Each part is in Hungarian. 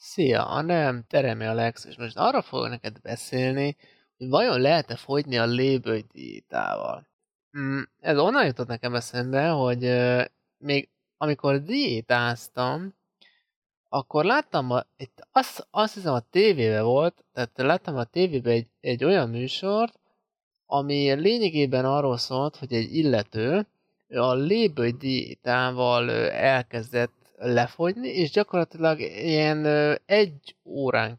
Szia, hanem, Teremi Alex, és most arra fogok neked beszélni, hogy vajon lehet-e fogyni a lébői diétával. Ez onnan jutott nekem eszembe, hogy még amikor diétáztam, akkor láttam, azt hiszem a tévében volt, tehát láttam a tévében egy olyan műsort, ami lényegében arról szólt, hogy egy illető a lébői diétával elkezdett lefogyni, és gyakorlatilag ilyen egy órán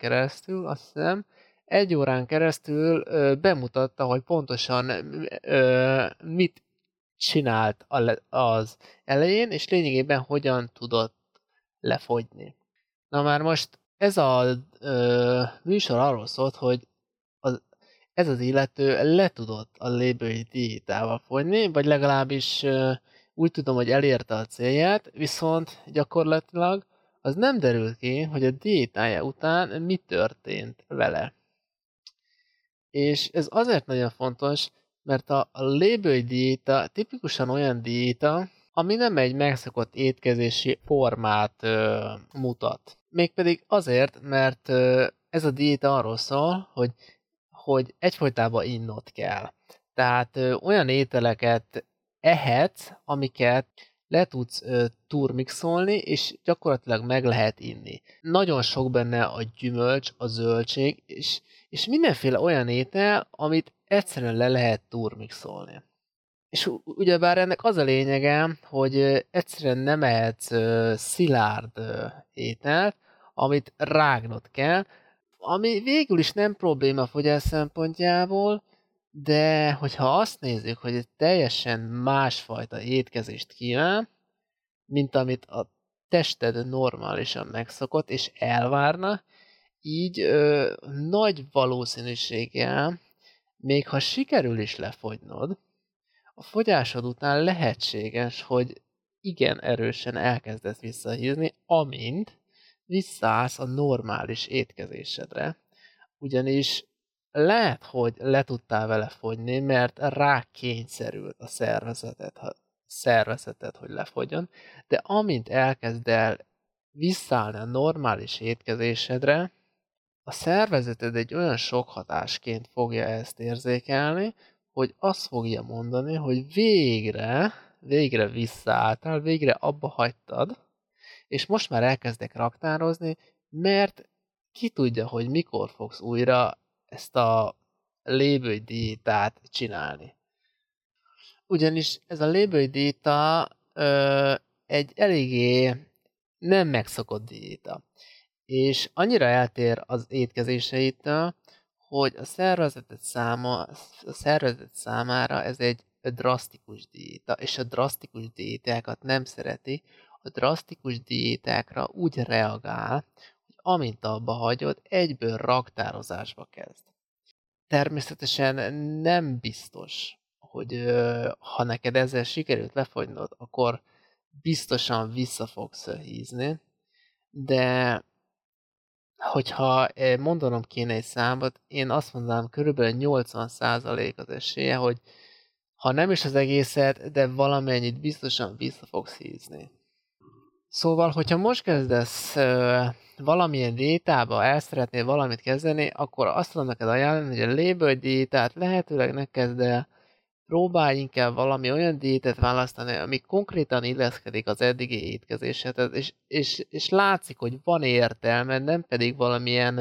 keresztül bemutatta, hogy pontosan mit csinált az elején, és lényegében hogyan tudott lefogyni. Na már most ez a műsor arról szólt, hogy ez az illető le tudott a lébői diétával fogyni, vagy legalábbis úgy tudom, hogy elérte a célját, viszont gyakorlatilag az nem derül ki, hogy a diétája után mi történt vele. És ez azért nagyon fontos, mert a lébői diéta tipikusan olyan diéta, ami nem egy megszokott étkezési formát mutat. Mégpedig azért, mert ez a diéta arról szól, hogy egyfolytában innod kell. Tehát olyan ételeket ehetsz, amiket le tudsz turmixolni, és gyakorlatilag meg lehet inni. Nagyon sok benne a gyümölcs, a zöldség, és mindenféle olyan étel, amit egyszerűen le lehet turmixolni. És ugyebár ennek az a lényege, hogy egyszerűen nem ehetsz szilárd ételt, amit rágnod kell, ami végül is nem probléma fogyás szempontjából, de hogyha azt nézzük, hogy egy teljesen másfajta étkezést kíván, mint amit a tested normálisan megszokott és elvárna, így nagy valószínűséggel, még ha sikerül is lefogynod, a fogyásod után lehetséges, hogy igen erősen elkezdesz visszahízni, amint visszaállsz a normális étkezésedre. Ugyanis lehet, hogy le tudtál vele fogyni, mert rákényszerült a szervezeted, hogy lefogyjon, de amint elkezd el visszaállni a normális étkezésedre, a szervezeted egy olyan sok hatásként fogja ezt érzékelni, hogy azt fogja mondani, hogy végre visszaálltál, végre abba hagytad, és most már elkezdek raktározni, mert ki tudja, hogy mikor fogsz újra ezt a lébői diétát csinálni. Ugyanis ez a lébői diéta egy eléggé nem megszokott diéta, és annyira eltér az étkezéseitől, hogy a szervezet számára ez egy drasztikus diéta, és a drasztikus diétákat nem szereti, a drasztikus diétákra úgy reagál, amint abba hagyod, egyből raktározásba kezd. Természetesen nem biztos, hogy ha neked ezzel sikerült lefogynod, akkor biztosan vissza fogsz hízni, de hogyha mondanom kéne egy számot, én azt mondanám, körülbelül 80% az esélye, hogy ha nem is az egészet, de valamennyit biztosan vissza fogsz hízni. Szóval, hogyha most kezdesz valamilyen diétába, el szeretnél valamit kezdeni, akkor azt tudom neked ajánlani, hogy a lébői diétát lehetőleg ne kezd el, próbálj inkább valami olyan diétát választani, ami konkrétan illeszkedik az eddigi étkezésedhez, és látszik, hogy van értelme, nem pedig valamilyen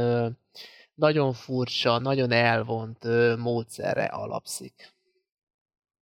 nagyon furcsa, nagyon elvont módszerre alapszik.